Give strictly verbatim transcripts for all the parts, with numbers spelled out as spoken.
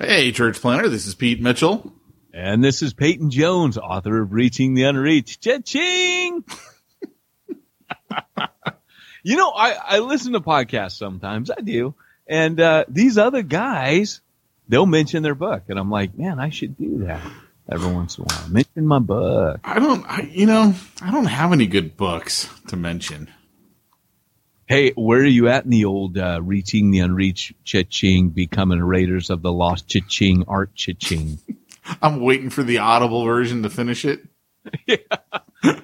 Hey, Church Planter, this is Pete Mitchell. And this is Peyton Jones, author of Reaching the Unreached. Cha-ching! You know, I, I listen to podcasts sometimes. I do. And uh, these other guys, they'll mention their book. And I'm like, man, I should do that every once in a while. Mention my book. I don't, I, you know, I don't have any good books to mention. Hey, where are you at in the old uh, Reaching the Unreached cha-ching, becoming Raiders of the Lost cha-ching, art cha-ching? I'm waiting for the Audible version to finish it. Yeah. Yeah.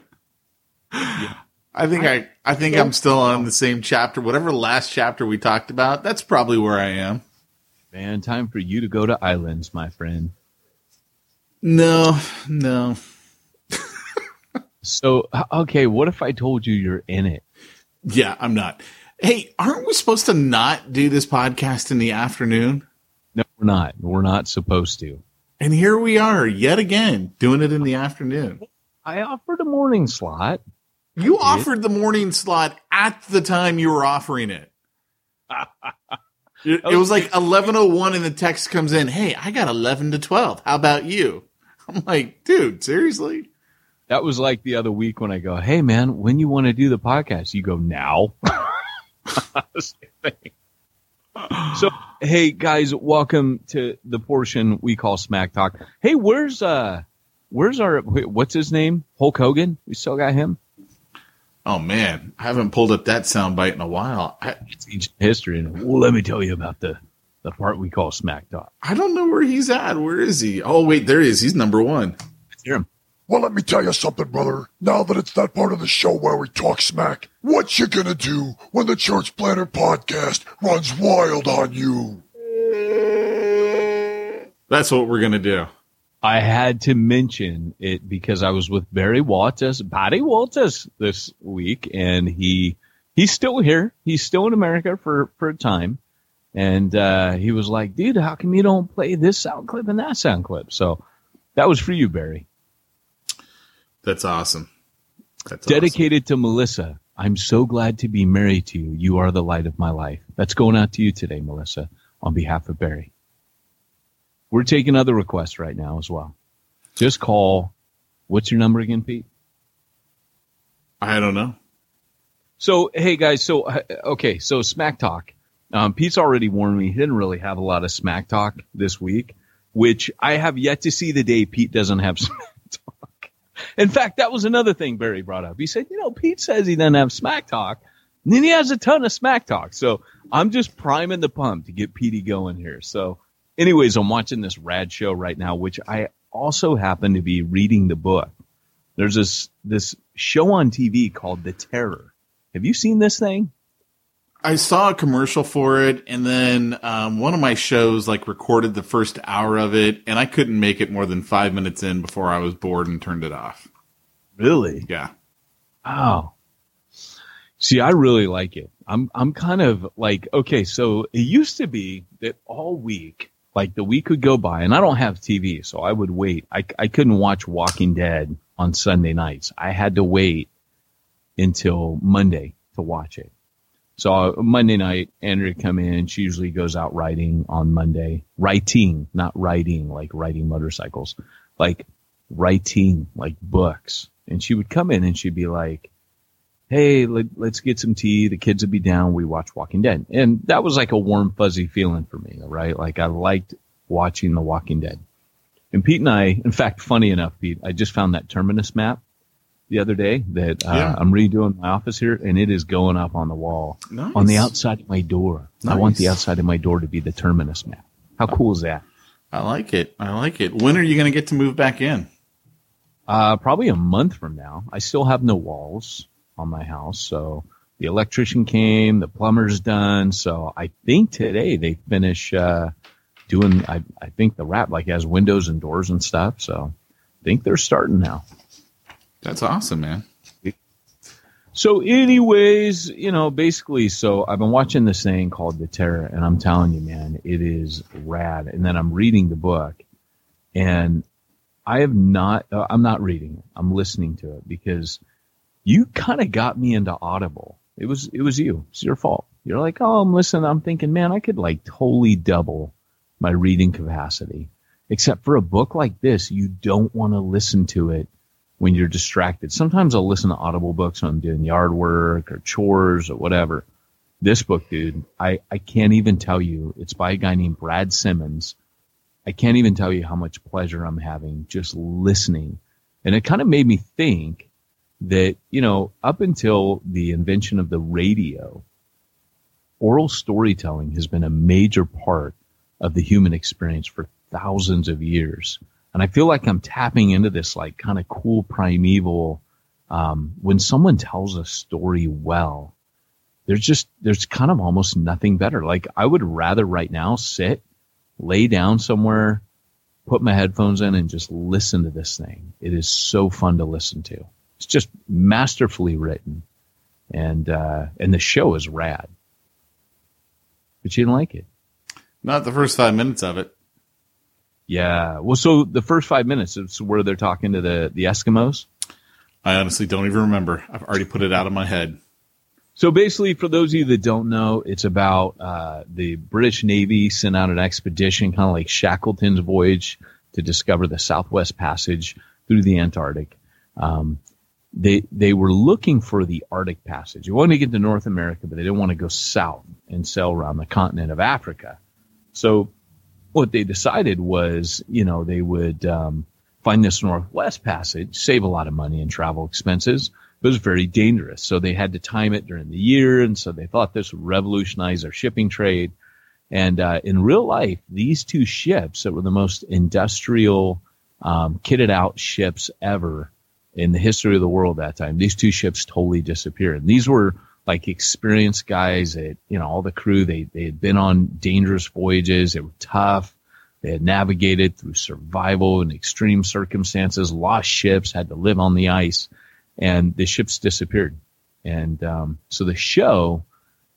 I think I, I, I think yeah. I'm still on the same chapter. Whatever last chapter we talked about, that's probably where I am. Man, time for you to go to Islands, my friend. No, no. So, okay, what if I told you you're in it? Yeah, I'm not. Hey, aren't we supposed to not do this podcast in the afternoon? No, we're not. We're not supposed to. And here we are yet again doing it in the afternoon. I offered a morning slot. You I offered did. the morning slot at the time you were offering it. It was like eleven oh one and the text comes in. Hey, I got eleven to twelve. How about you? I'm like, dude, seriously? That was like the other week when I go, hey, man, when you want to do the podcast, you go now. So, hey, guys, welcome to the portion we call Smack Talk. Hey, where's uh, where's our what's his name? Hulk Hogan. We still got him. Oh, man, I haven't pulled up that soundbite in a while. I, it's ancient history. And well, let me tell you about the, the part we call Smack Talk. I don't know where he's at. Where is he? Oh, wait, there he is. He's number one. Let's hear him. Well, let me tell you something, brother. Now that it's that part of the show where we talk smack, what you gonna do when the Church Planter Podcast runs wild on you? That's what we're gonna do. I had to mention it because I was with Barry Walters, Patty Walters this week, and he he's still here. He's still in America for, for a time. And uh, he was like, dude, how come you don't play this sound clip and that sound clip? So that was for you, Barry. That's awesome. That's Dedicated awesome. to Melissa. I'm so glad to be married to you. You are the light of my life. That's going out to you today, Melissa, on behalf of Barry. We're taking other requests right now as well. Just call. What's your number again, Pete? I don't know. So, hey, guys. So, okay. So, Smack Talk. Um, Pete's already warned me. He didn't really have a lot of Smack Talk this week, which I have yet to see the day Pete doesn't have Smack Talk. In fact, that was another thing Barry brought up. He said, you know, Pete says he doesn't have smack talk, and then he has a ton of smack talk. So I'm just priming the pump to get Petey going here. So anyways, I'm watching this rad show right now, which I also happened to be reading the book. There's this this show on T V called The Terror. Have you seen this thing? I saw a commercial for it, and then um, one of my shows like recorded the first hour of it, and I couldn't make it more than five minutes in before I was bored and turned it off. Really? Yeah. Oh. See, I really like it. I'm I'm kind of like, okay, so it used to be that all week, like the week would go by, and I don't have T V, so I would wait. I, I couldn't watch Walking Dead on Sunday nights. I had to wait until Monday to watch it. So Monday night, Andrea come in. She usually goes out riding on Monday. Writing, not riding, like riding motorcycles. Like writing, like books. And she would come in and she'd be like, hey, let, let's get some tea. The kids would be down. We watch Walking Dead. And that was like a warm, fuzzy feeling for me, right? Like I liked watching The Walking Dead. And Pete and I, in fact, funny enough, Pete, I just found that Terminus map the other day that uh, yeah. I'm redoing my office here, and it is going up on the wall. Nice. On the outside of my door. Nice. I want the outside of my door to be the Terminus map. How cool is that? I like it. I like it. When are you going to get to move back in? Uh, probably a month from now. I still have no walls on my house. So the electrician came, the plumber's done. So I think today they finish uh, doing, I, I think the wrap like has windows and doors and stuff. So I think they're starting now. That's awesome, man. So anyways, you know, basically, so I've been watching this thing called The Terror, and I'm telling you, man, it is rad. And then I'm reading the book, and I have not, uh, I'm not reading it. I'm listening to it because you kind of got me into Audible. It was, it was you. It's your fault. You're like, oh, I'm listening. I'm thinking, man, I could like totally double my reading capacity. Except for a book like this, you don't want to listen to it when you're distracted. Sometimes I'll listen to Audible books when I'm doing yard work or chores or whatever. This book, dude, I, I can't even tell you. It's by a guy named Brad Simmons. I can't even tell you how much pleasure I'm having just listening. And it kind of made me think that, you know, up until the invention of the radio, oral storytelling has been a major part of the human experience for thousands of years. And I feel like I'm tapping into this like kind of cool primeval. Um, when someone tells a story well, there's just, there's kind of almost nothing better. Like I would rather right now sit, lay down somewhere, put my headphones in and just listen to this thing. It is so fun to listen to. It's just masterfully written. And, uh, and the show is rad, but you didn't like it. Not the first five minutes of it. Yeah. Well, so the first five minutes is where they're talking to the, the Eskimos. I honestly don't even remember. I've already put it out of my head. So basically, for those of you that don't know, it's about uh, the British Navy sent out an expedition, kind of like Shackleton's voyage, to discover the Southwest Passage through the Antarctic. Um, they they were looking for the Arctic Passage. They wanted to get to North America, but they didn't want to go south and sail around the continent of Africa. So what they decided was, you know, they would um, find this Northwest Passage, save a lot of money in travel expenses. It was very dangerous. So they had to time it during the year. And so they thought this would revolutionize their shipping trade. And uh, in real life, these two ships that were the most industrial, um, kitted out ships ever in the history of the world at that time, these two ships totally disappeared. And these were like experienced guys that, you know, all the crew, they, they had been on dangerous voyages. They were tough. They had navigated through survival and extreme circumstances, lost ships, had to live on the ice, and the ships disappeared. And um, so the show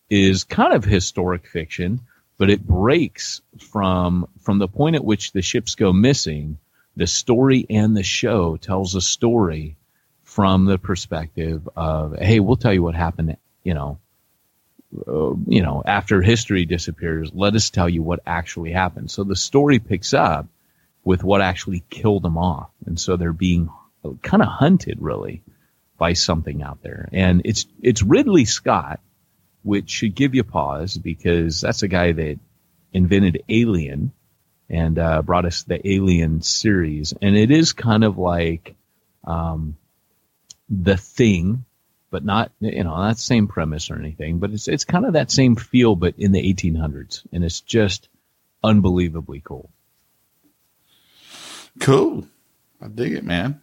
is kind of historic fiction, but it breaks from, from the point at which the ships go missing. The story and the show tells a story from the perspective of, hey, we'll tell you what happened, you know, uh, you know, after history disappears, let us tell you what actually happened. So the story picks up with what actually killed them off. And so they're being kind of hunted really by something out there. And it's, it's Ridley Scott, which should give you pause because that's a guy that invented Alien and, uh, brought us the Alien series. And it is kind of like, um, The Thing, but not, you know, not the same premise or anything, but it's it's kind of that same feel, but in the eighteen hundreds, and it's just unbelievably cool. Cool. I dig it, man.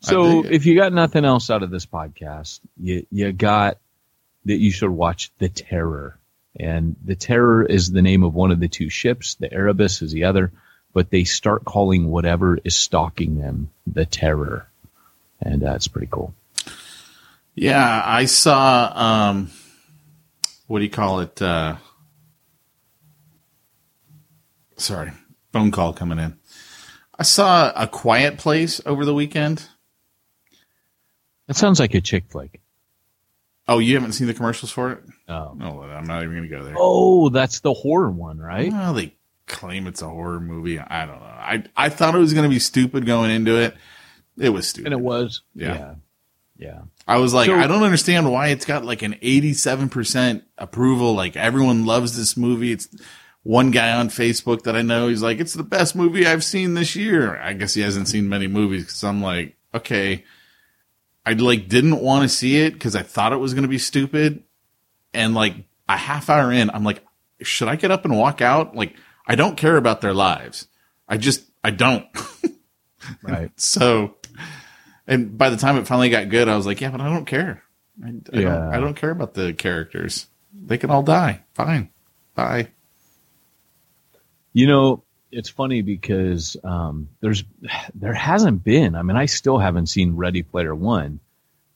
So if you got nothing else out of this podcast, you, you got that you should watch The Terror. And The Terror is the name of one of the two ships. The Erebus is the other. But they start calling whatever is stalking them The Terror. And that's uh, pretty cool. Yeah, I saw, um, what do you call it? Uh, sorry, phone call coming in. I saw A Quiet Place over the weekend. That sounds like a chick flick. Oh, you haven't seen the commercials for it? Oh. No, I'm not even going to go there. Oh, that's the horror one, right? Well, they claim it's a horror movie. I don't know. I I thought it was going to be stupid going into it. It was stupid. And it was. Yeah. Yeah. yeah. I was like, so, I don't understand why it's got like an eighty-seven percent approval. Like, everyone loves this movie. It's one guy on Facebook that I know. He's like, it's the best movie I've seen this year. I guess he hasn't seen many movies because I'm like, okay. I like didn't want to see it because I thought it was going to be stupid. And like a half hour in, I'm like, should I get up and walk out? Like, I don't care about their lives. I just, I don't. Right. So, and by the time it finally got good, I was like, yeah, but I don't care. I, I, yeah. don't, I don't care about the characters. They can all die. Fine. Bye. You know, it's funny because um, there's there hasn't been. I mean, I still haven't seen Ready Player One.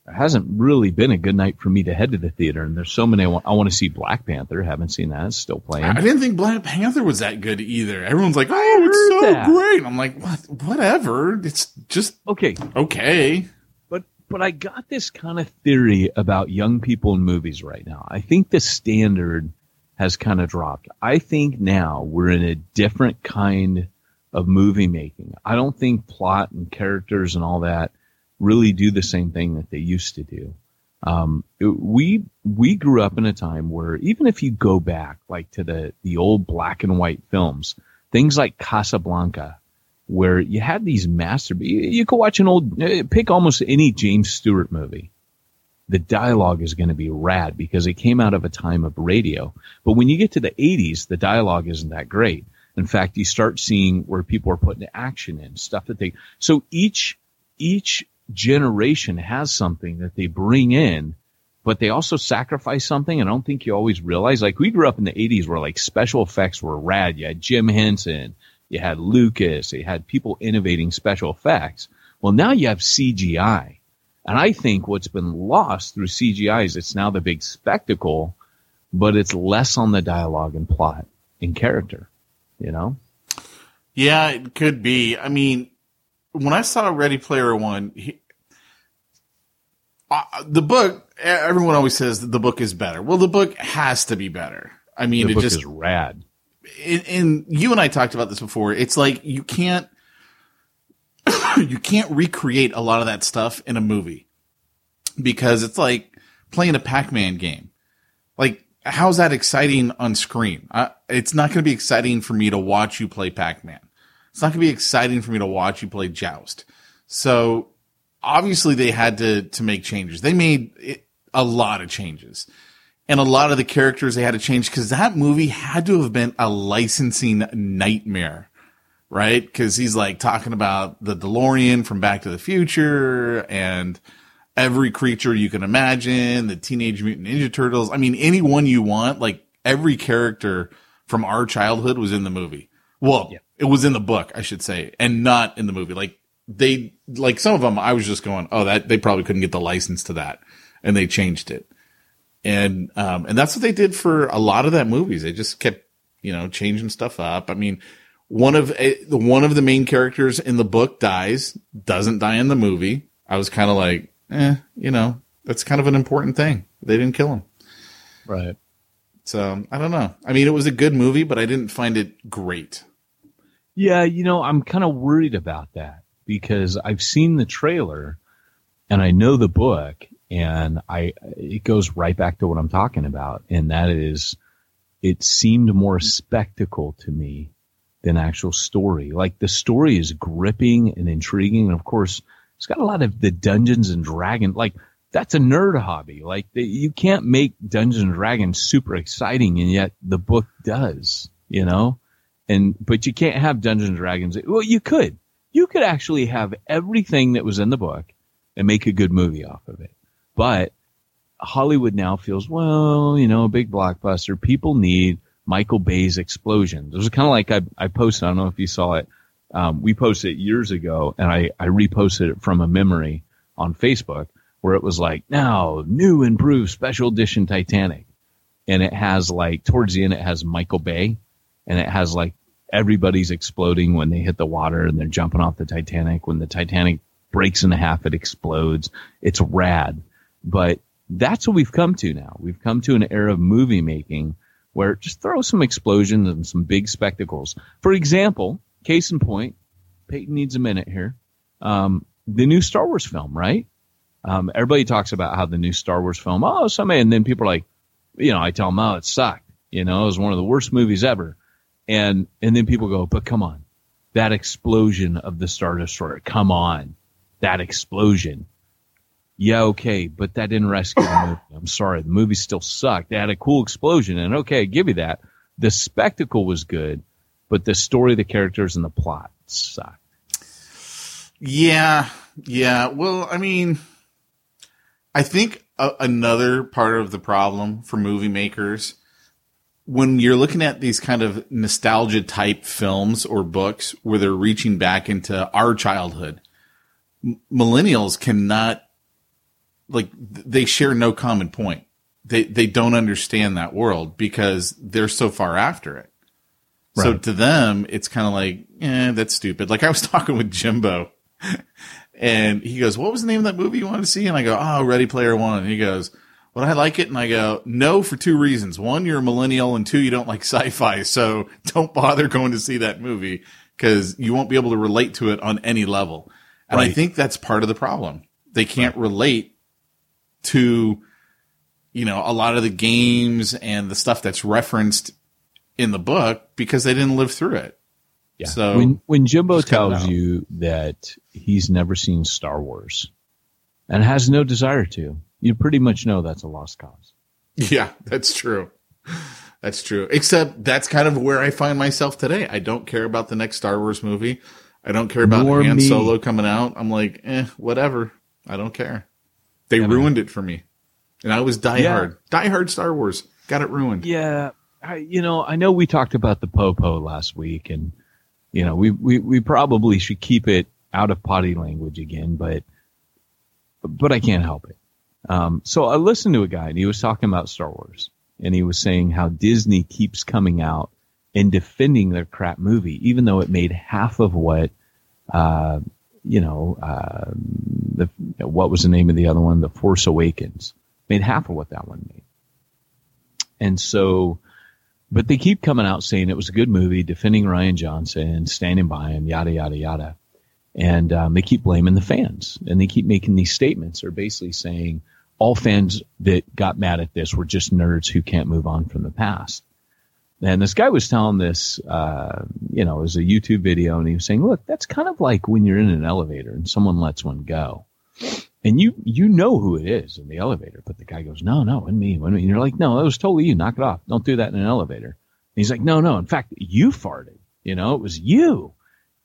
There hasn't really been a good night for me to head to the theater, and there's so many. I want, I want to see Black Panther. Haven't seen that. It's still playing. I didn't think Black Panther was that good either. Everyone's like, "Oh, it's so that. great." I'm like, "What? Whatever. It's just okay, okay." But but I got this kind of theory about young people in movies right now. I think the standard has kind of dropped. I think now we're in a different kind of movie making. I don't think plot and characters and all that really do the same thing that they used to do. Um, it, we we grew up in a time where even if you go back like to the, the old black and white films, things like Casablanca, where you had these master... You, you could watch an old... Pick almost any James Stewart movie. The dialogue is going to be rad because it came out of a time of radio. But when you get to the eighties, the dialogue isn't that great. In fact, you start seeing where people are putting action in, stuff that they... So each each generation has something that they bring in, but they also sacrifice something. I don't think you always realize. Like, we grew up in the eighties where, like, special effects were rad. You had Jim Henson. You had Lucas. You had people innovating special effects. Well, now you have C G I. And I think what's been lost through C G I is it's now the big spectacle, but it's less on the dialogue and plot and character, you know? Yeah, it could be. I mean, when I saw Ready Player One, he, uh, the book, everyone always says that the book is better. Well, the book has to be better. I mean, the it book just is rad. And, and you and I talked about this before. It's like you can't. You can't recreate a lot of that stuff in a movie because it's like playing a Pac-Man game. Like, how's that exciting on screen? I, it's not going to be exciting for me to watch you play Pac-Man. It's not going to be exciting for me to watch you play Joust. So obviously they had to, to make changes. They made it, a lot of changes, and a lot of the characters they had to change because that movie had to have been a licensing nightmare. Right? Because he's like talking about the DeLorean from Back to the Future and every creature you can imagine, the Teenage Mutant Ninja Turtles. I mean, anyone you want, like every character from our childhood was in the movie. Well, yeah. It was in the book, I should say, and not in the movie. Like they, like some of them, I was just going, oh, that they probably couldn't get the license to that. And they changed it. And, um, and that's what they did for a lot of that movies. They just kept, you know, changing stuff up. I mean, One of one of the main characters in the book dies, doesn't die in the movie. I was kind of like, eh, you know, that's kind of an important thing. They didn't kill him. Right. So I don't know. I mean, it was a good movie, but I didn't find it great. Yeah, you know, I'm kind of worried about that because I've seen the trailer and I know the book, and I it goes right back to what I'm talking about. And that is, it seemed more spectacle to me than actual story. Like, the story is gripping and intriguing. And of course, it's got a lot of the Dungeons and Dragons. Like, that's a nerd hobby. Like, the, you can't make Dungeons and Dragons super exciting. And yet the book does, you know, and, but you can't have Dungeons and Dragons. Well, you could, you could actually have everything that was in the book and make a good movie off of it. But Hollywood now feels, well, you know, a big blockbuster. People need Michael Bay's explosions. It was kind of like I, I posted, I don't know if you saw it. Um, we posted it years ago, and I, I reposted it from a memory on Facebook where it was like, now, new improved special edition Titanic. And it has like, towards the end, it has Michael Bay, and it has like everybody's exploding when they hit the water and they're jumping off the Titanic. When the Titanic breaks in half, it explodes. It's rad. But that's what we've come to now. We've come to an era of movie making where just throw some explosions and some big spectacles. For example, case in point, Peyton needs a minute here. Um, the new Star Wars film, right? Um, everybody talks about how the new Star Wars film, oh, somebody, and then people are like, you know, I tell them, oh, it sucked. You know, it was one of the worst movies ever. And and then people go, but come on, that explosion of the Star Destroyer, come on, that explosion. Yeah, okay, but that didn't rescue the movie. I'm sorry, the movie still sucked. They had a cool explosion, and okay, I give you that. The spectacle was good, but the story, the characters, and the plot sucked. Yeah, yeah. Well, I mean, I think a- another part of the problem for movie makers, when you're looking at these kind of nostalgia-type films or books where they're reaching back into our childhood, m- millennials cannot... Like they share no common point. They they don't understand that world because they're so far after it. Right. So to them, it's kind of like, eh, that's stupid. Like I was talking with Jimbo, and he goes, "What was the name of that movie you wanted to see?" And I go, "Oh, Ready Player One." And he goes, "Well, I like it." And I go, "No, for two reasons. One, you're a millennial, and two, you don't like sci-fi. So don't bother going to see that movie because you won't be able to relate to it on any level." And right. I think that's part of the problem. They can't right. relate to, you know, a lot of the games and the stuff that's referenced in the book because they didn't live through it. Yeah. So when, when Jimbo tells you that he's never seen Star Wars and has no desire to, you pretty much know that's a lost cause. Yeah, that's true. That's true. Except that's kind of where I find myself today. I don't care about the next Star Wars movie. I don't care about Nor Han me. Solo coming out. I'm like, eh, whatever. I don't care. They ruined it for me, and I was diehard, yeah. diehard Star Wars. Got it ruined. Yeah, I, you know, I know we talked about the Popo last week, and you know, we, we, we probably should keep it out of potty language again, but but I can't help it. Um, so I listened to a guy, and he was talking about Star Wars, and he was saying how Disney keeps coming out and defending their crap movie, even though it made half of what. Uh, You know, uh, the, what was the name of the other one? The Force Awakens made half of what that one made. And so, but they keep coming out saying it was a good movie, defending Rian Johnson, standing by him, yada, yada, yada. And um, they keep blaming the fans. And they keep making these statements. They're basically saying all fans that got mad at this were just nerds who can't move on from the past. And this guy was telling this, uh, you know, it was a YouTube video, and he was saying, look, that's kind of like when you're in an elevator and someone lets one go. And you you know who it is in the elevator, but the guy goes, no, no, and me, and you're like, no, that was totally you. Knock it off. Don't do that in an elevator. And he's like, no, no. In fact, you farted. You know, it was you.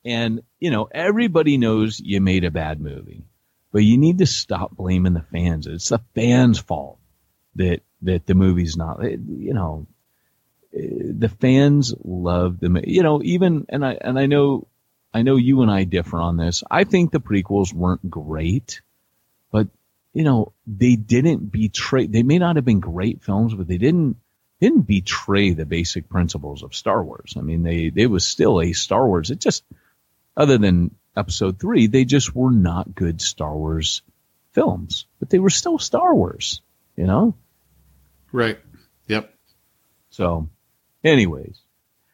And, you know, everybody knows you made a bad movie, but you need to stop blaming the fans. It's the fans' fault that, that the movie's not, it, you know, the fans love them, you know, even, and I, and I know, I know you and I differ on this. I think the prequels weren't great, but you know, they didn't betray, they may not have been great films, but they didn't, didn't betray the basic principles of Star Wars. I mean, they, they was still a Star Wars. It just, other than episode three, they just were not good Star Wars films, but they were still Star Wars, you know? Right. Yep. So, anyways,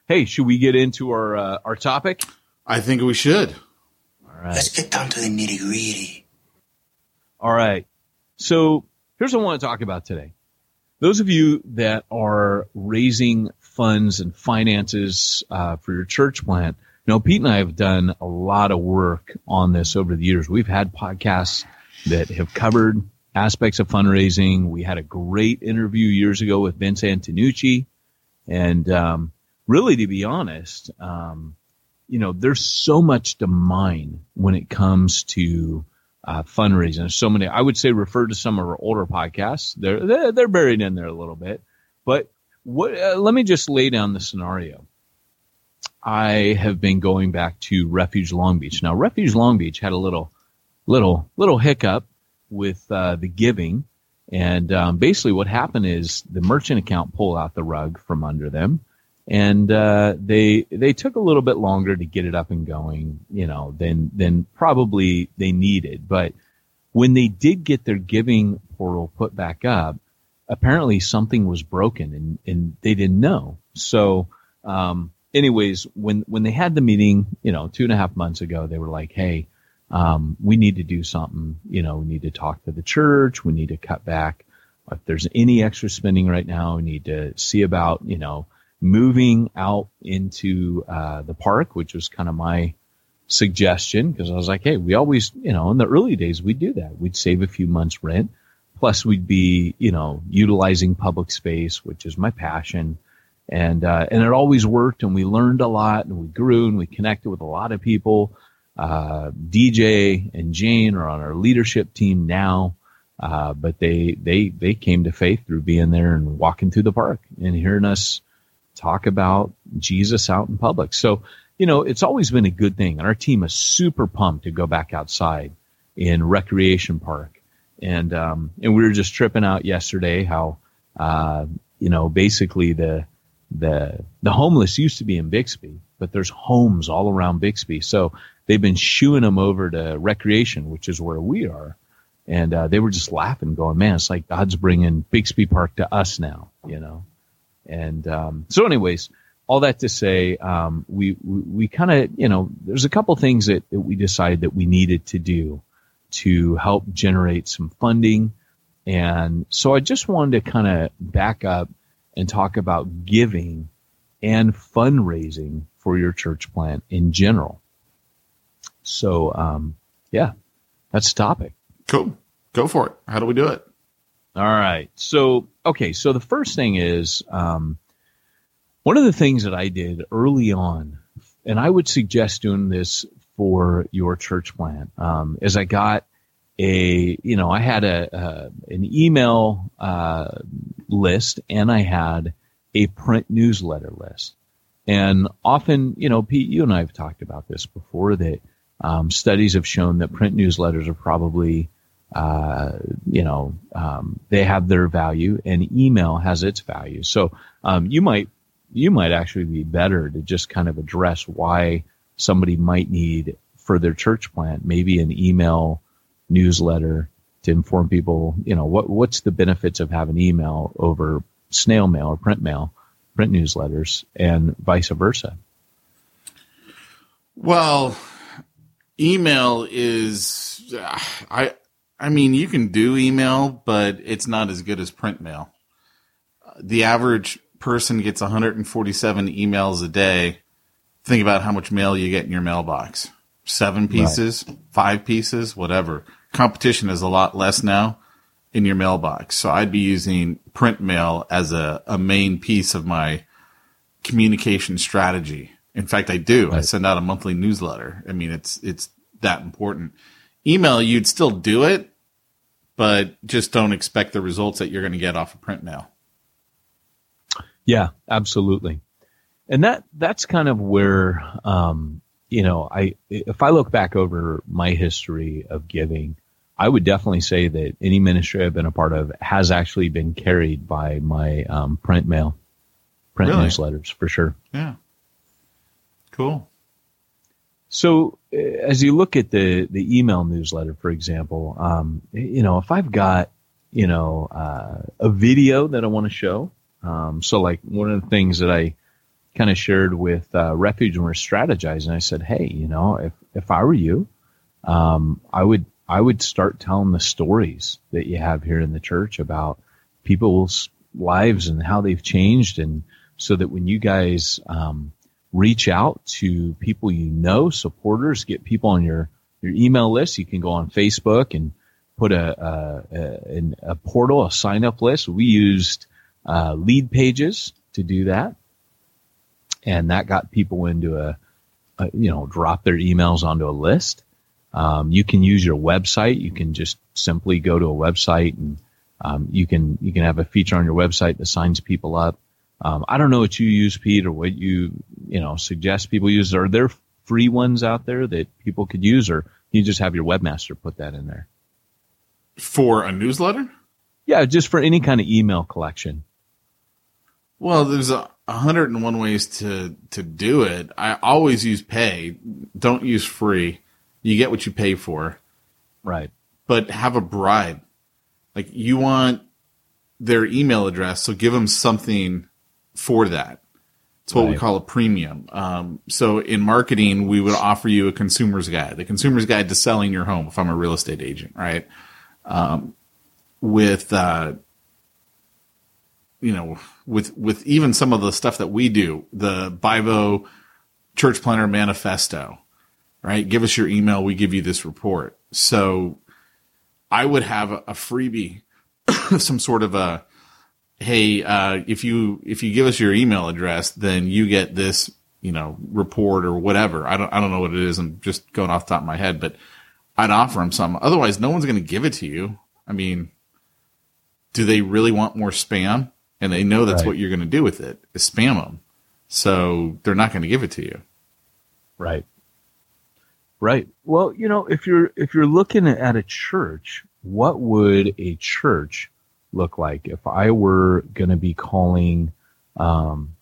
hey, should we get into our uh, our topic? I think we should. All right. Let's get down to the nitty gritty. All right. So here's what I want to talk about today. Those of you that are raising funds and finances uh, for your church plant, you know, Pete and I have done a lot of work on this over the years. We've had podcasts that have covered aspects of fundraising. We had a great interview years ago with Vince Antonucci. And um, really, to be honest, um, you know, there's so much to mine when it comes to uh, fundraising. There's so many. I would say refer to some of our older podcasts. They're they're, they're buried in there a little bit. But what? Uh, let me just lay down the scenario. I have been going back to Refuge Long Beach. Now, Refuge Long Beach had a little, little, little hiccup with uh, the giving. And um, basically what happened is the merchant account pulled out the rug from under them. And uh, they they took a little bit longer to get it up and going, you know, than, than probably they needed. But when they did get their giving portal put back up, apparently something was broken and, and they didn't know. So... Um, Anyways, when, when they had the meeting, you know, two and a half months ago, they were like, hey, um, we need to do something. You know, we need to talk to the church. We need to cut back. If there's any extra spending right now, we need to see about, you know, moving out into uh, the park, which was kind of my suggestion because I was like, hey, we always, you know, in the early days, we'd do that. We'd save a few months rent. Plus, we'd be, you know, utilizing public space, which is my passion. And, uh, and it always worked, and we learned a lot, and we grew, and we connected with a lot of people. Uh, D J and Jane are on our leadership team now. Uh, but they, they, they came to faith through being there and walking through the park and hearing us talk about Jesus out in public. So, you know, it's always been a good thing. And our team is super pumped to go back outside in Recreation Park. And, um, and we were just tripping out yesterday how, uh, you know, basically the, The the homeless used to be in Bixby, but there's homes all around Bixby. So they've been shooing them over to Recreation, which is where we are. And uh, they were just laughing, going, man, it's like God's bringing Bixby Park to us now, you know. And um, so anyways, all that to say, um, we we, we kind of, you know, there's a couple things that, that we decided that we needed to do to help generate some funding. And so I just wanted to kind of back up and talk about giving and fundraising for your church plant in general. So, um, yeah, that's the topic. Cool. Go for it. How do we do it? All right. So, okay. So the first thing is, um, one of the things that I did early on, and I would suggest doing this for your church plant, um, is I got a, you know, I had a, uh, an email, uh, list, and I had a print newsletter list. And often, you know, Pete, you and I have talked about this before, that um, studies have shown that print newsletters are probably, uh, you know, um, they have their value, and email has its value. So um, you might you might actually be better to just kind of address why somebody might need for their church plant, maybe an email newsletter, to inform people, you know, what what's the benefits of having email over snail mail or print mail, print newsletters, and vice versa? Well, email is, I I mean, you can do email, but it's not as good as print mail. The average person gets one hundred forty-seven emails a day. Think about how much mail you get in your mailbox. Seven pieces, right. Five pieces, whatever. Competition is a lot less now in your mailbox. So I'd be using print mail as a, a main piece of my communication strategy. In fact, I do. Right. I send out a monthly newsletter. I mean, it's it's that important. Email, you'd still do it, but just don't expect the results that you're going to get off of print mail. Yeah, absolutely. And that that's kind of where, um, you know, I if I look back over my history of giving, I would definitely say that any ministry I've been a part of has actually been carried by my um, print mail, print really? newsletters for sure. Yeah. Cool. So uh, as you look at the, the email newsletter, for example, um, you know, if I've got, you know, uh, a video that I want to show. Um, so like one of the things that I kind of shared with uh, Refuge when we were strategizing, I said, hey, you know, if, if I were you, um, I would, I would start telling the stories that you have here in the church about people's lives and how they've changed. And so that when you guys um, reach out to people, you know, supporters, get people on your, your email list, you can go on Facebook and put a, a, a, a portal, a sign up list. We used uh, lead pages to do that. And that got people into a, uh, you know, drop their emails onto a list. Um, you can use your website. You can just simply go to a website, and um, you can you can have a feature on your website that signs people up. Um, I don't know what you use, Pete, or what you you know suggest people use. Are there free ones out there that people could use, or you just have your webmaster put that in there? For a newsletter? Yeah, just for any kind of email collection. Well, there's a one hundred and one ways to, to do it. I always use pay. Don't use free. You get what you pay for. Right. But have a bribe. Like, you want their email address, so give them something for that. It's what right. we call a premium. Um, so in marketing, we would offer you a consumer's guide. The consumer's guide to selling your home, if I'm a real estate agent, right? Um, with, uh, you know, with, with even some of the stuff that we do, the Bible Church Planter Manifesto, right? Give us your email. We give you this report. So I would have a, a freebie, some sort of a, hey, uh, if you, if you give us your email address, then you get this, you know, report or whatever. I don't, I don't know what it is. I'm just going off the top of my head, but I'd offer them some. Otherwise, no one's going to give it to you. I mean, do they really want more spam? And they know that's right. what you're going to do with it, is spam them. So they're not going to give it to you. Right. Right. Well, you know, if you're if you're looking at a church, what would a church look like if I were going to be calling, um,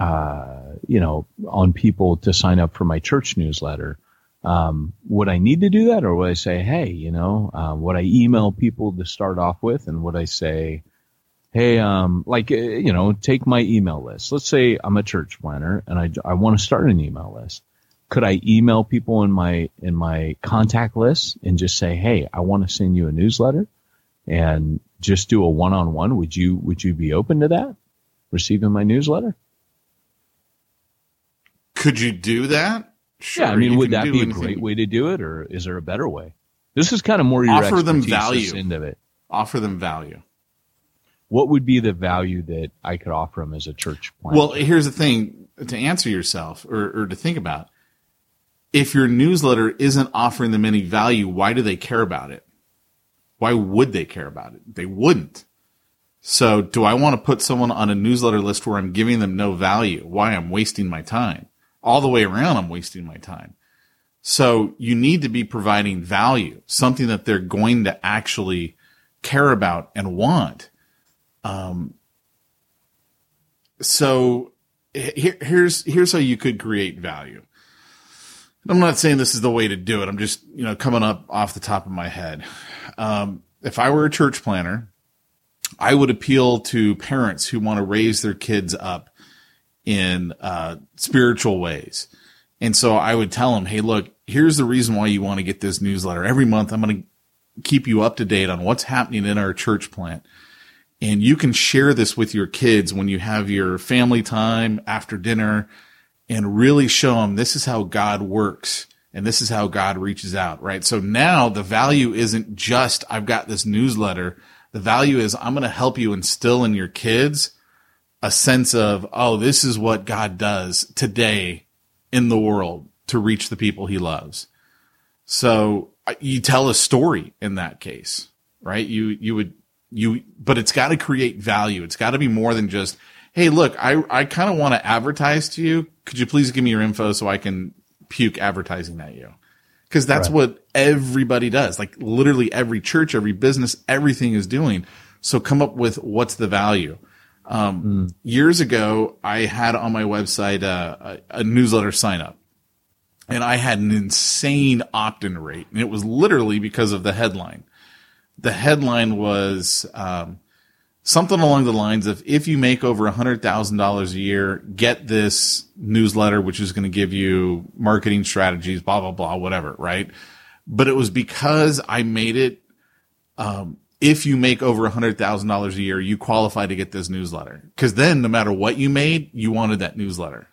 uh, you know, on people to sign up for my church newsletter? Um, would I need to do that, or would I say, hey, you know, uh, would I email people to start off with, and would I say, hey, um, like, uh, you know, take my email list. Let's say I'm a church planner and I, I want to start an email list. Could I email people in my in my contact list and just say, hey, I want to send you a newsletter, and just do a one on one? Would you would you be open to that? Receiving my newsletter? Could you do that? Sure, yeah, I mean, would that be anything. A great way to do it, or is there a better way? This is kind of more your offer them value. End of it. Offer them value. What would be the value that I could offer them as a church planner? Well, here's the thing to answer yourself, or, or to think about: if your newsletter isn't offering them any value, why do they care about it? Why would they care about it? They wouldn't. So, do I want to put someone on a newsletter list where I'm giving them no value? Why? I'm wasting my time. All the way around, I'm wasting my time. So you need to be providing value, something that they're going to actually care about and want. Um, so here, here's here's how you could create value. I'm not saying this is the way to do it. I'm just, you know, coming up off the top of my head. Um, if I were a church planner, I would appeal to parents who want to raise their kids up in uh, spiritual ways. And so I would tell them, hey, look, here's the reason why you want to get this newsletter. Every month I'm going to keep you up to date on what's happening in our church plant. And you can share this with your kids when you have your family time after dinner, and really show them this is how God works and this is how God reaches out, right? So now the value isn't just I've got this newsletter. The value is I'm going to help you instill in your kids a sense of, oh, this is what God does today in the world to reach the people he loves. So you tell a story in that case, right? You, you would, you, but it's got to create value. It's got to be more than just, hey, look, I, I kind of want to advertise to you. Could you please give me your info so I can puke advertising at you? Because that's right. what everybody does. Like literally every church, every business, everything is doing. So come up with what's the value. Um, mm. Years ago, I had on my website uh, a, a newsletter sign up, and I had an insane opt-in rate, and it was literally because of the headline. The headline was um, something along the lines of, if you make over one hundred thousand dollars a year, get this newsletter, which is going to give you marketing strategies, blah, blah, blah, whatever, right? But it was because I made it um, – if you make over one hundred thousand dollars a year, you qualify to get this newsletter. Because then no matter what you made, you wanted that newsletter.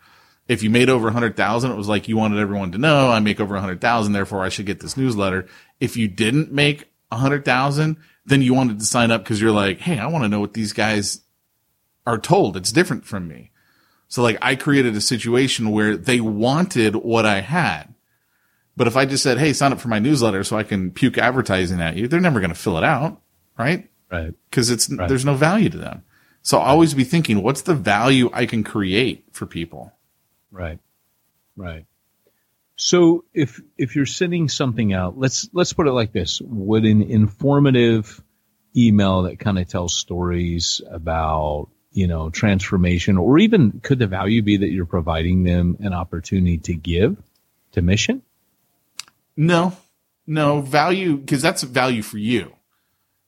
If you made over one hundred thousand dollars, it was like you wanted everyone to know, I make over one hundred thousand dollars, therefore I should get this newsletter. If you didn't make one hundred thousand dollars, then you wanted to sign up because you're like, hey, I want to know what these guys are told. It's different from me. So like I created a situation where they wanted what I had. But if I just said, hey, sign up for my newsletter so I can puke advertising at you, they're never going to fill it out. Right. Right. Because it's right. There's no value to them. So I'll always be thinking, what's the value I can create for people? Right. Right. So if if you're sending something out, let's let's put it like this. Would an informative email that kind of tells stories about, you know, transformation, or even could the value be that you're providing them an opportunity to give to mission? No, no value, because that's value for you,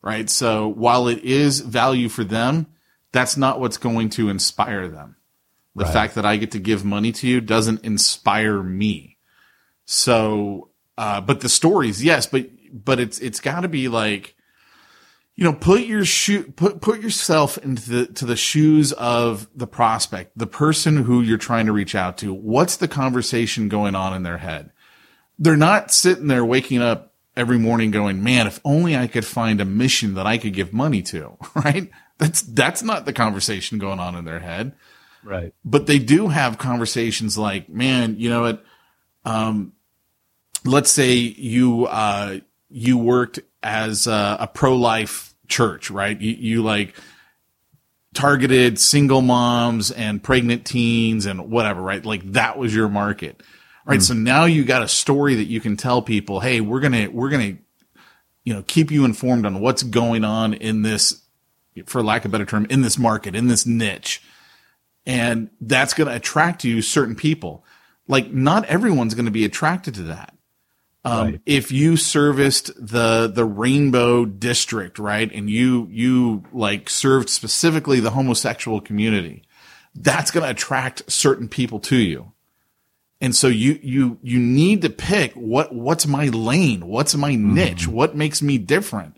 right? So while it is value for them, that's not what's going to inspire them. The right. fact that I get to give money to you doesn't inspire me. So, uh, but the stories, yes, but, but it's, it's gotta be like, you know, put your shoe, put, put yourself into the, to the shoes of the prospect, the person who you're trying to reach out to. What's the conversation going on in their head? They're not sitting there waking up every morning going, man, if only I could find a mission that I could give money to, right? That's, that's not the conversation going on in their head. Right. But they do have conversations like, man, you know what? Um, let's say you, uh, you worked as a, a pro-life church, right? You, you like targeted single moms and pregnant teens and whatever, right? Like that was your market. Right. Mm. So now you got a story that you can tell people, hey, we're going to, we're going to, you know, keep you informed on what's going on in this, for lack of a better term, in this market, in this niche. And that's going to attract you certain people. Like not everyone's going to be attracted to that. Um, right. If you serviced the, the Rainbow District, right. And you, you like served specifically the homosexual community, that's going to attract certain people to you. And so you, you, you need to pick what, what's my lane? What's my niche? Mm. What makes me different?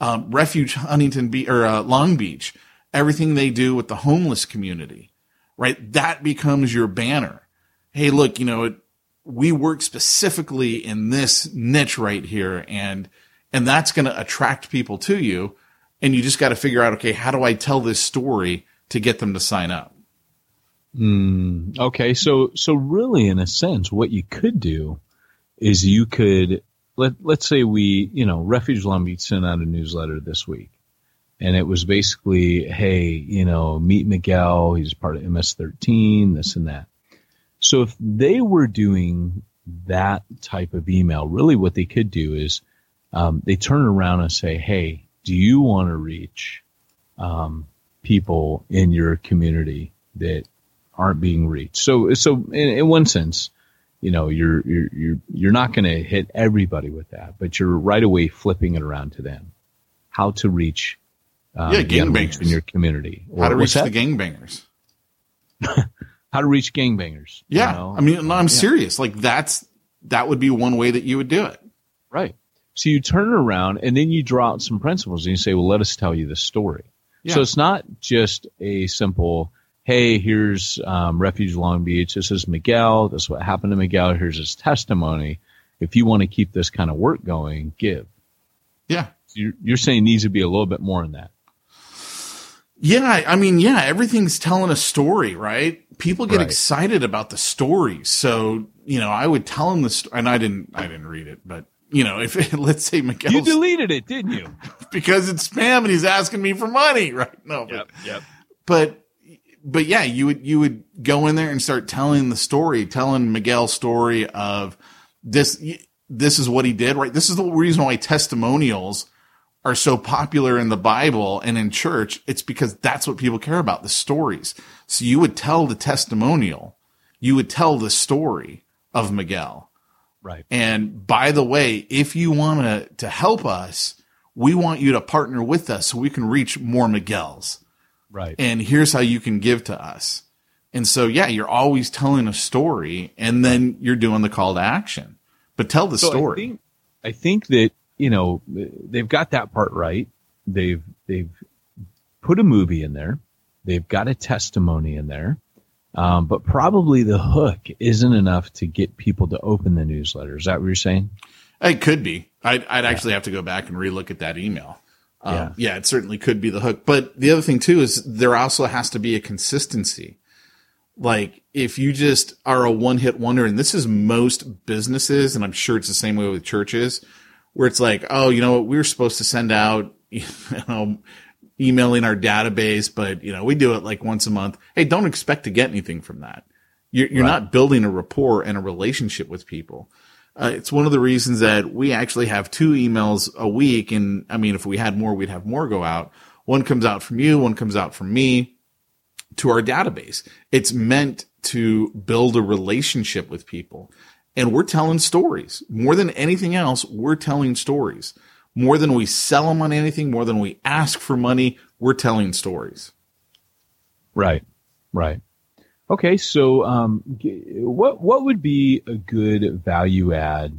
Um, Refuge Huntington Beach or uh, Long Beach, everything they do with the homeless community, right? That becomes your banner. Hey, look, you know, it, we work specifically in this niche right here. And, and that's going to attract people to you. And you just got to figure out, okay, how do I tell this story to get them to sign up? Mm, okay. So, so really in a sense, what you could do is you could, let, let's say we, you know, Refuge Long Beach sent out a newsletter this week and it was basically, hey, you know, meet Miguel. He's part of M S thirteen, this and that. So if they were doing that type of email, really what they could do is, um, they turn around and say, hey, do you want to reach, um, people in your community that aren't being reached? So, so in, in one sense, you know, you're, you're, you're, you're not going to hit everybody with that, but you're right away flipping it around to them. How to reach, um, yeah, gangbangers in your community. Or, how to reach the gangbangers. How to reach gangbangers. Yeah. You know? I mean, no, I'm yeah. serious. Like that's, that would be one way that you would do it. Right. So you turn around and then you draw out some principles and you say, well, let us tell you the story. Yeah. So it's not just a simple, hey, here's um, Refuge Long Beach. This is Miguel. This is what happened to Miguel. Here's his testimony. If you want to keep this kind of work going, give. Yeah. So you're, you're saying it needs to be a little bit more than that. Yeah. I mean, yeah, everything's telling a story, right? People get right. excited about the story. So, you know, I would tell them the story, and I didn't, I didn't read it, but you know, if let's say Miguel, you deleted it, didn't you? Because it's spam and he's asking me for money, right? No, yep, but, yep. but, But yeah, you would, you would go in there and start telling the story, telling Miguel's story of this, this is what he did, right? This is the reason why testimonials are so popular in the Bible and in church. It's because that's what people care about, the stories. So you would tell the testimonial, you would tell the story of Miguel. Right. And by the way, if you want to, to help us, we want you to partner with us so we can reach more Miguels. Right. And here's how you can give to us. And so, yeah, you're always telling a story and then you're doing the call to action, but tell the so story. I think, I think that, you know, they've got that part right. They've, they've put a movie in there. They've got a testimony in there. Um, but probably the hook isn't enough to get people to open the newsletter. Is that what you're saying? It could be. I'd, I'd yeah. actually have to go back and relook at that email. Um, yeah. yeah, it certainly could be the hook. But the other thing too is there also has to be a consistency. Like, if you just are a one-hit wonder, and this is most businesses, and I'm sure it's the same way with churches, where it's like, oh, you know what, we were supposed to send out, you know, emailing our database, but, you know, we do it like once a month. Hey, don't expect to get anything from that. You're, you're right. not building a rapport and a relationship with people. Uh, it's one of the reasons that we actually have two emails a week. And, I mean, if we had more, we'd have more go out. One comes out from you, one comes out from me, to our database. It's meant to build a relationship with people. And we're telling stories. More than anything else, we're telling stories. More than we sell them on anything, more than we ask for money, we're telling stories. Right, right. Okay, so um, what what would be a good value add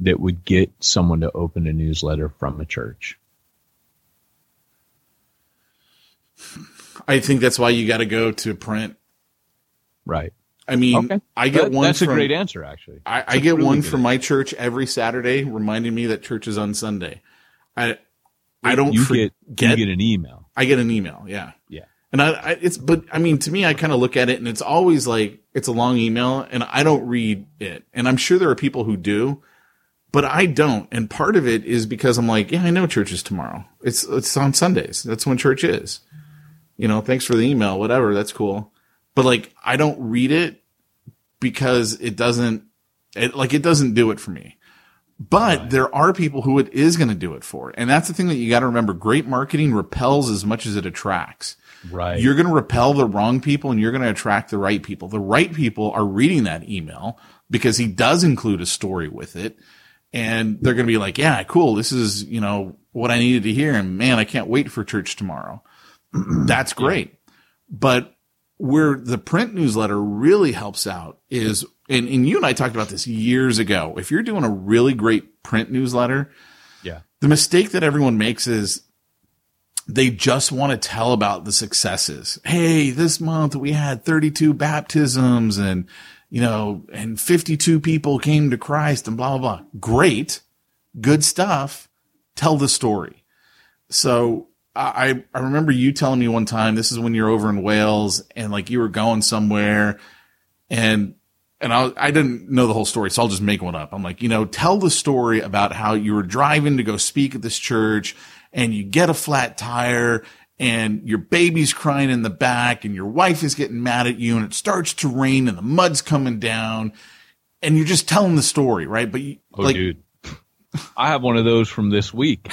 that would get someone to open a newsletter from a church? I think that's why you got to go to print. Right. I mean, okay. I get that, one. That's from, a great answer, actually. I, I get really one from answer. my church every Saturday, reminding me that church is on Sunday. I, I don't you forget. Get, you get an email. I get an email. Yeah. Yeah. And I, I it's, but I mean, to me, I kind of look at it and it's always like, it's a long email and I don't read it. And I'm sure there are people who do, but I don't. And part of it is because I'm like, yeah, I know church is tomorrow. It's, it's on Sundays. That's when church is. You know, thanks for the email, whatever. That's cool. But like, I don't read it because it doesn't, it, like, it doesn't do it for me. But right. there are people who it is going to do it for. And that's the thing that you got to remember. Great marketing repels as much as it attracts. Right. You're going to repel the wrong people and you're going to attract the right people. The right people are reading that email because he does include a story with it. And they're going to be like, yeah, cool. This is, you know, what I needed to hear. And man, I can't wait for church tomorrow. That's great. Yeah. But where the print newsletter really helps out is, and, and you and I talked about this years ago. If you're doing a really great print newsletter, yeah, the mistake that everyone makes is they just want to tell about the successes. Hey, this month we had thirty-two baptisms and, you know, and fifty-two people came to Christ and blah, blah, blah. Great. Good stuff. Tell the story. So, I, I remember you telling me one time, this is when you're over in Wales and like you were going somewhere and, and I, I didn't know the whole story. So I'll just make one up. I'm like, you know, tell the story about how you were driving to go speak at this church and you get a flat tire and your baby's crying in the back and your wife is getting mad at you and it starts to rain and the mud's coming down and you're just telling the story. Right. But you, oh, like, dude, I have one of those from this week.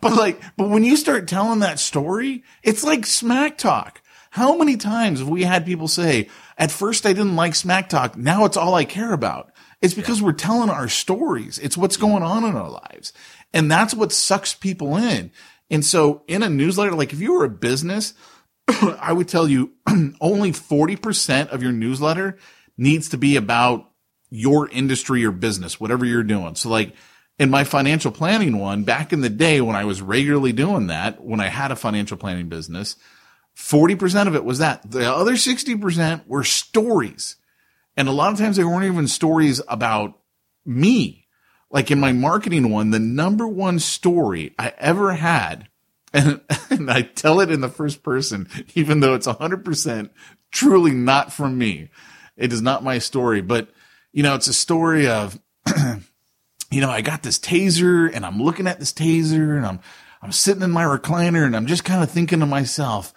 But like, but when you start telling that story, it's like smack talk. How many times have we had people say, at first I didn't like smack talk. Now it's all I care about. It's because yeah. we're telling our stories. It's what's going on in our lives. And that's what sucks people in. And so in a newsletter, like if you were a business, I would tell you only forty percent of your newsletter needs to be about your industry or business, whatever you're doing. So like, in my financial planning one, back in the day when I was regularly doing that, when I had a financial planning business, forty percent of it was that. The other sixty percent were stories. And a lot of times they weren't even stories about me. Like in my marketing one, the number one story I ever had, and, and I tell it in the first person, even though it's one hundred percent truly not from me. It is not my story. But, you know, it's a story of... you know, I got this taser and I'm looking at this taser and I'm, I'm sitting in my recliner and I'm just kind of thinking to myself,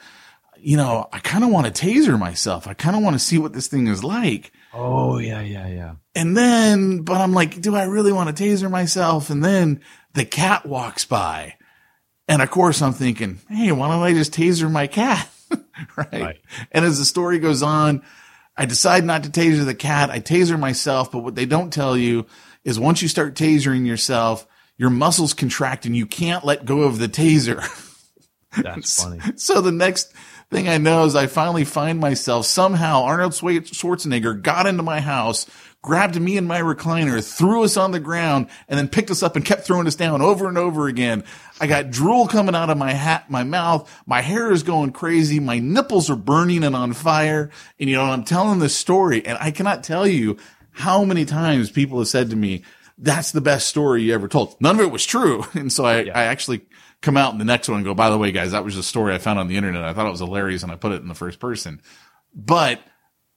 you know, I kind of want to taser myself. I kind of want to see what this thing is like. Oh yeah. Yeah. Yeah. And then, but I'm like, do I really want to taser myself? And then the cat walks by and of course I'm thinking, hey, why don't I just taser my cat? right? right. And as the story goes on, I decide not to taser the cat. I taser myself, but what they don't tell you is once you start tasering yourself, your muscles contract and you can't let go of the taser. That's funny. So the next thing I know is I finally find myself somehow Arnold Schwarzenegger got into my house, grabbed me in my recliner, threw us on the ground, and then picked us up and kept throwing us down over and over again. I got drool coming out of my hat, my mouth. My hair is going crazy. My nipples are burning and on fire. And you know, I'm telling this story and I cannot tell you how many times people have said to me, that's the best story you ever told. None of it was true. And so I, yeah. I actually come out in the next one and go, by the way, guys, that was a story I found on the internet. I thought it was hilarious and I put it in the first person. But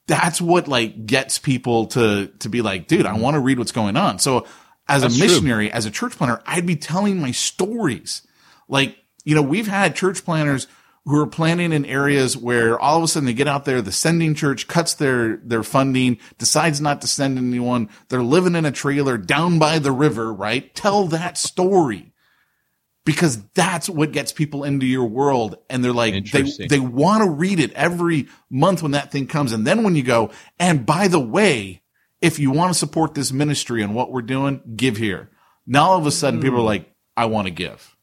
that's what like gets people to to be like, dude, I want to read what's going on. So as that's a missionary, true. as a church planter, I'd be telling my stories. Like, you know, we've had church planters who are planning in areas where all of a sudden they get out there, the sending church cuts their, their funding, decides not to send anyone. They're living in a trailer down by the river, right? Tell that story, because that's what gets people into your world. And they're like, they, they want to read it every month when that thing comes. And then when you go, and by the way, if you want to support this ministry and what we're doing, give here. Now all of a sudden mm. people are like, I want to give.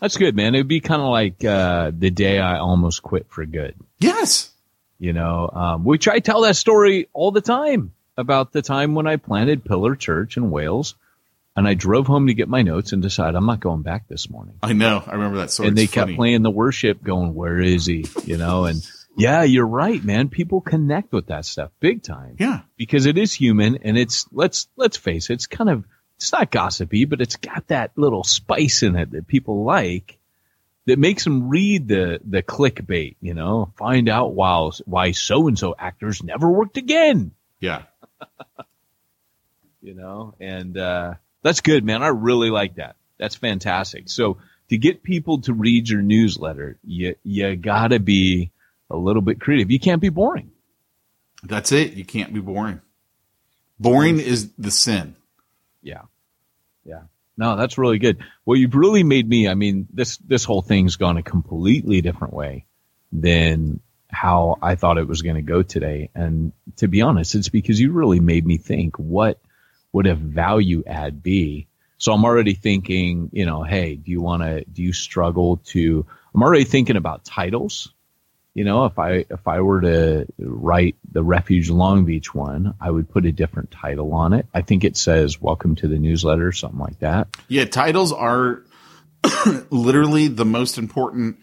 That's good, man. It would be kind of like uh, the day I almost quit for good. Yes. You know, um, which I tell that story all the time about the time when I planted Pillar Church in Wales, and I drove home to get my notes and decided I'm not going back this morning. I know. I remember that story. And they kept funny. playing the worship going, where is he? You know, and yeah, you're right, man. People connect with that stuff big time. Yeah. Because it is human, and it's, let's, let's face it, it's kind of, it's not gossipy, but it's got that little spice in it that people like that makes them read the, the clickbait, you know, find out why, why so-and-so actors never worked again. Yeah. You know, and uh, that's good, man. I really like that. That's fantastic. So to get people to read your newsletter, you, you got to be a little bit creative. You can't be boring. That's it. You can't be boring. Boring is the sin. Yeah. Yeah. No, that's really good. Well, you've really made me, I mean, this, this whole thing's gone a completely different way than how I thought it was going to go today. And to be honest, it's because you really made me think, what would a value add be? So I'm already thinking, you know, hey, do you want to, do you struggle to, I'm already thinking about titles. You know, if I, if I were to write the Refuge Long Beach one, I would put a different title on it. I think it says, welcome to the newsletter, something like that. Yeah. Titles are literally the most important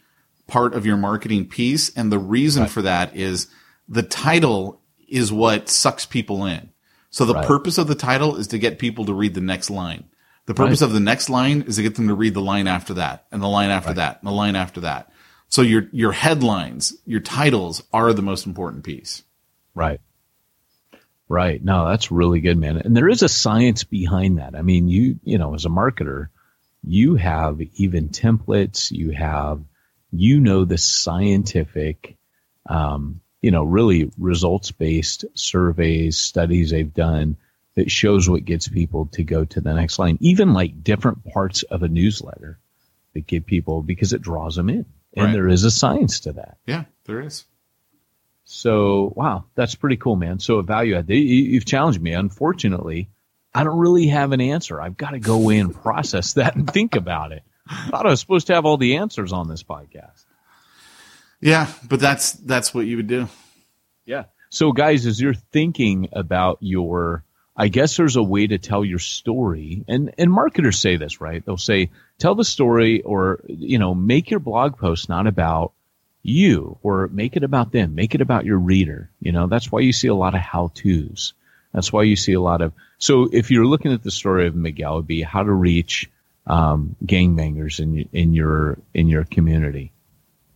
part of your marketing piece. And the reason right. for that is the title is what sucks people in. So the right. purpose of the title is to get people to read the next line. The purpose right. of the next line is to get them to read the line after that, and the line after right. that, and the line after that. So your your headlines, your titles are the most important piece. Right. Right. No, that's really good, man. And there is a science behind that. I mean, you you know, as a marketer, you have even templates, you have, you know, the scientific, um, you know, really results-based surveys, studies they've done that shows what gets people to go to the next line, even like different parts of a newsletter that give people, because it draws them in. And right. there is a science to that. Yeah, there is. So, wow, that's pretty cool, man. So a value add. You've challenged me. Unfortunately, I don't really have an answer. I've got to go in and process that and think about it. I thought I was supposed to have all the answers on this podcast. Yeah, but that's that's what you would do. Yeah. So, guys, as you're thinking about your, I guess there's a way to tell your story, and, and marketers say this, right? They'll say, tell the story, or, you know, make your blog post not about you, or make it about them, make it about your reader. You know, that's why you see a lot of how-tos. That's why you see a lot of, so if you're looking at the story of Miguel, it would be how to reach, um, gangbangers in, in your, in your community.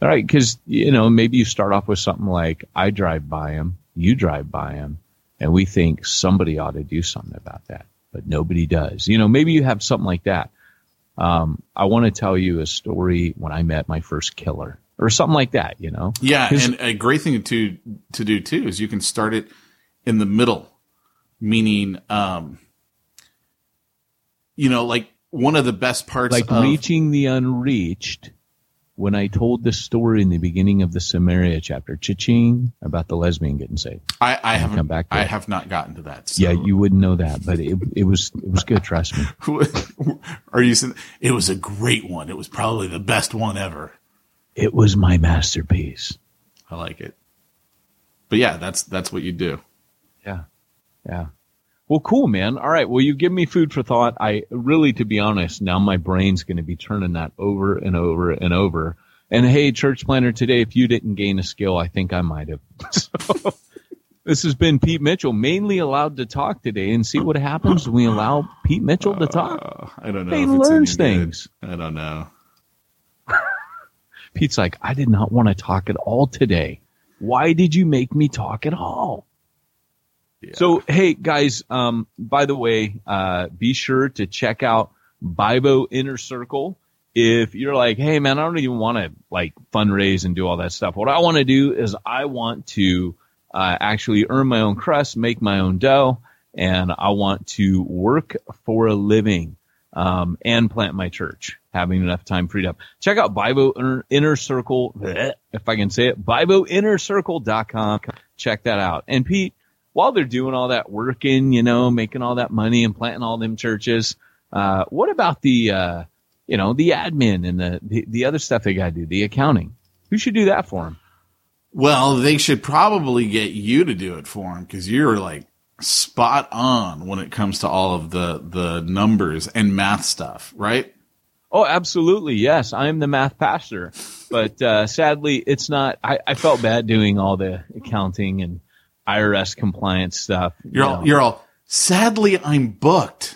All right. Cause, you know, maybe you start off with something like, I drive by him, you drive by him. And we think somebody ought to do something about that, but nobody does. You know, maybe you have something like that. Um, I want to tell you a story when I met my first killer, or something like that, you know? Yeah. And a great thing to, to do too, is you can start it in the middle, meaning, um, you know, like one of the best parts like of reaching the unreached. When I told this story in the beginning of the Samaria chapter, cha-ching, about the lesbian getting saved. I, I haven't come back. To I it. have not gotten to that. So. Yeah, you wouldn't know that, but it it was it was good. Trust me. Are you? It was a great one. It was probably the best one ever. It was my masterpiece. I like it. But yeah, that's that's what you do. Yeah, yeah. Well, cool, man. All right. Well, you give me food for thought. I really, to be honest, now my brain's going to be turning that over and over and over. And hey, church planner, today, if you didn't gain a skill, I think I might have. So, this has been Pete Mitchell, mainly allowed to talk today, and see what happens when we allow Pete Mitchell to talk. Uh, I don't know. He learns things. Good. I don't know. Pete's like, I did not want to talk at all today. Why did you make me talk at all? Yeah. So, hey, guys, um, by the way, uh, be sure to check out Bible Inner Circle. If you're like, hey, man, I don't even want to, like, fundraise and do all that stuff. What I want to do is I want to uh, actually earn my own crust, make my own dough, and I want to work for a living um, and plant my church, having enough time freed up. Check out Bible Inner Circle, if I can say it, Bible Inner Circle dot com. Check that out. And, Pete, while they're doing all that working, you know, making all that money and planting all them churches, uh, what about the uh, – you know, the admin and the, the, the other stuff they got to do, the accounting. Who should do that for them? Well, they should probably get you to do it for them because you're like spot on when it comes to all of the, the numbers and math stuff, right? Oh, absolutely. Yes. I'm the math pastor, but uh, sadly it's not, I, I felt bad doing all the accounting and I R S compliance stuff. You're you all, you're all, sadly I'm booked.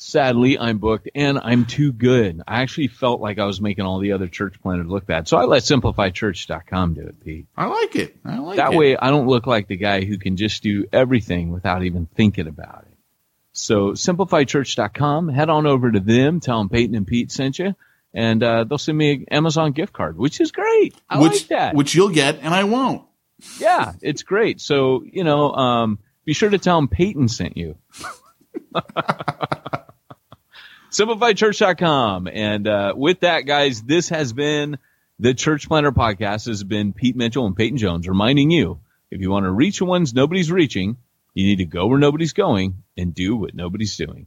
Sadly, I'm booked, and I'm too good. I actually felt like I was making all the other church planners look bad. So I let Simplify Church dot com do it, Pete. I like it. I like that it. That way I don't look like the guy who can just do everything without even thinking about it. So Simplify Church dot com, head on over to them, tell them Peyton and Pete sent you, and uh, they'll send me an Amazon gift card, which is great. I which, like that. Which you'll get, and I won't. Yeah, it's great. So, you know, um, be sure to tell them Peyton sent you. Simplify Church dot com. And uh, with that, guys, this has been the Church Planter Podcast. This has been Pete Mitchell and Peyton Jones reminding you, if you want to reach the ones nobody's reaching, you need to go where nobody's going and do what nobody's doing.